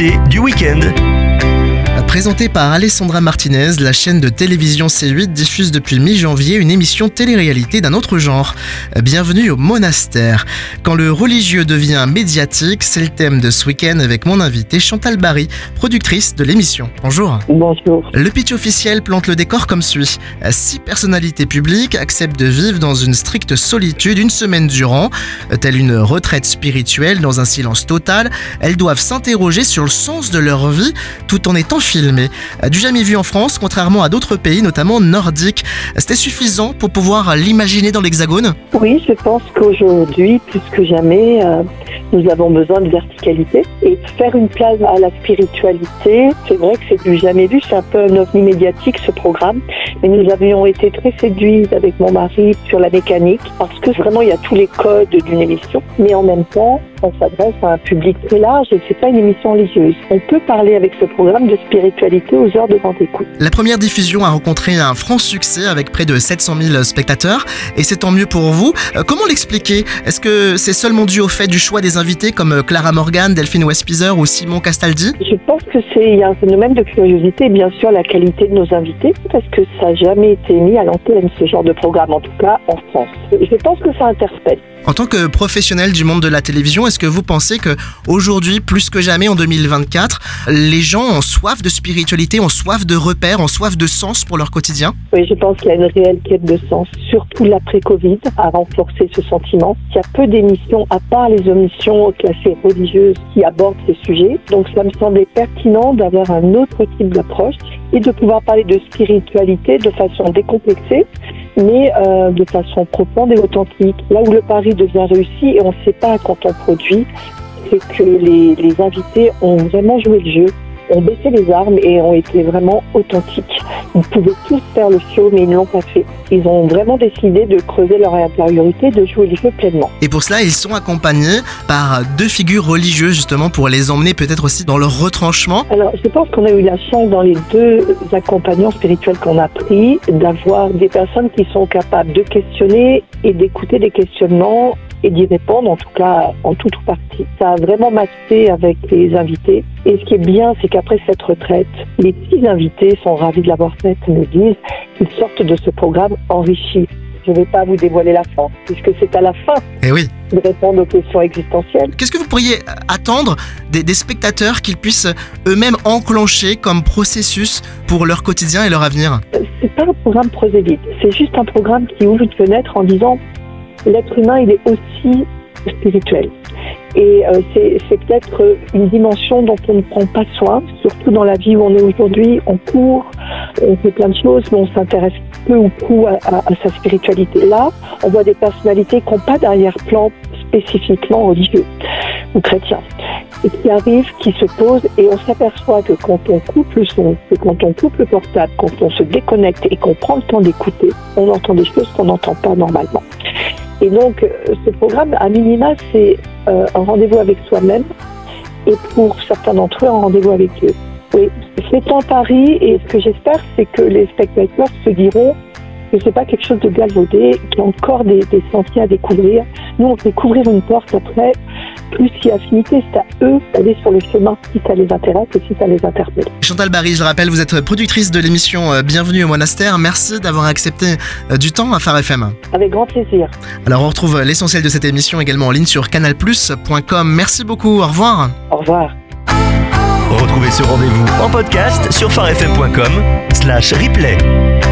l'invité du week-end. Présentée par Alessandra Martinez, la chaîne de télévision C8 diffuse depuis mi-janvier une émission télé-réalité d'un autre genre, Bienvenue au Monastère. Quand le religieux devient médiatique, c'est le thème de ce week-end avec mon invitée Chantal Barry, productrice de l'émission. Bonjour. Bonjour. Le pitch officiel plante le décor comme suit. 6 personnalités publiques acceptent de vivre dans une stricte solitude une semaine durant. Telle une retraite spirituelle dans un silence total, elles doivent s'interroger sur le sens de leur vie tout en étant filmées. Du jamais vu en France, contrairement à d'autres pays, notamment nordiques. C'était suffisant pour pouvoir l'imaginer dans l'Hexagone ? Oui, je pense qu'aujourd'hui, plus que jamais, nous avons besoin de verticalité et de faire une place à la spiritualité. C'est vrai que c'est du jamais vu, c'est un peu un ovni médiatique ce programme, mais nous avions été très séduits avec mon mari sur la mécanique parce que vraiment il y a tous les codes d'une émission, mais en même temps, on s'adresse à un public très large et c'est pas une émission religieuse. On peut parler avec ce programme de spiritualité aux heures de grande écoute. La première diffusion a rencontré un franc succès avec près de 700 000 spectateurs et c'est tant mieux pour vous. Comment l'expliquer ? Est-ce que c'est seulement dû au fait du choix des invités comme Clara Morgan, Delphine Westpizer ou Simon Castaldi ? Je pense que il y a un phénomène de curiosité et bien sûr la qualité de nos invités parce que ça n'a jamais été mis à l'antenne ce genre de programme, en tout cas en France. Je pense que ça interpelle. En tant que professionnel du monde de la télévision, est-ce que vous pensez qu'aujourd'hui, plus que jamais en 2024, les gens ont soif de spiritualité, ont soif de repères, ont soif de sens pour leur quotidien ? Oui, je pense qu'il y a une réelle quête de sens, surtout l'après-Covid, à renforcer ce sentiment. Il y a peu d'émissions, à part les émissions classées religieuses, qui abordent ces sujets. Donc ça me semblait pertinent d'avoir un autre type d'approche et de pouvoir parler de spiritualité de façon décomplexée, mais de façon profonde et authentique. Là où le pari devient réussi, et on ne sait pas quand on produit, c'est que les invités ont vraiment joué le jeu, ont baissé les armes et ont été vraiment authentiques. Ils pouvaient tous faire le show, mais ils ne l'ont pas fait. Ils ont vraiment décidé de creuser leur intériorité, de jouer le jeu pleinement. Et pour cela, ils sont accompagnés par 2 figures religieuses, justement, pour les emmener peut-être aussi dans leur retranchement. Alors, je pense qu'on a eu la chance, dans les 2 accompagnants spirituels qu'on a pris, d'avoir des personnes qui sont capables de questionner et d'écouter des questionnements et d'y répondre, en tout cas, en tout ou partie. Ça a vraiment matché avec les invités. Et ce qui est bien, c'est qu'après cette retraite, les petits invités sont ravis de l'avoir faite, nous disent qu'ils sortent de ce programme enrichi. Je ne vais pas vous dévoiler la fin, puisque c'est à la fin et oui, de répondre aux questions existentielles. Qu'est-ce que vous pourriez attendre des spectateurs qu'ils puissent eux-mêmes enclencher comme processus pour leur quotidien et leur avenir ? C'est pas un programme prosélyte, c'est juste un programme qui ouvre une fenêtre en disant l'être humain, il est aussi spirituel. Et c'est peut-être une dimension dont on ne prend pas soin, surtout dans la vie où on est aujourd'hui. On court, on fait plein de choses, mais on s'intéresse peu ou beaucoup à sa spiritualité. Là, on voit des personnalités qui n'ont pas d'arrière-plan spécifiquement religieux ou chrétien, et qui arrivent, qui se posent, et on s'aperçoit que quand on coupe le son, que quand on coupe le portable, quand on se déconnecte et qu'on prend le temps d'écouter, on entend des choses qu'on n'entend pas normalement. Et donc, ce programme, à minima, c'est un rendez-vous avec soi-même et pour certains d'entre eux, un rendez-vous avec Dieu. Oui, c'est un pari et ce que j'espère, c'est que les spectateurs se diront que c'est pas quelque chose de galvaudé, qu'il y a encore des sentiers à découvrir. Nous, on peut découvrir une porte après, plus si affinité, c'est à eux d'aller sur le chemin si ça les intéresse et si ça les interpelle. Chantal Barry, je rappelle, vous êtes productrice de l'émission Bienvenue au Monastère. Merci d'avoir accepté du temps à Phare FM. Avec grand plaisir. Alors, on retrouve l'essentiel de cette émission également en ligne sur canalplus.com. Merci beaucoup, au revoir. Au revoir. Retrouvez ce rendez-vous en podcast sur pharefm.com/replay.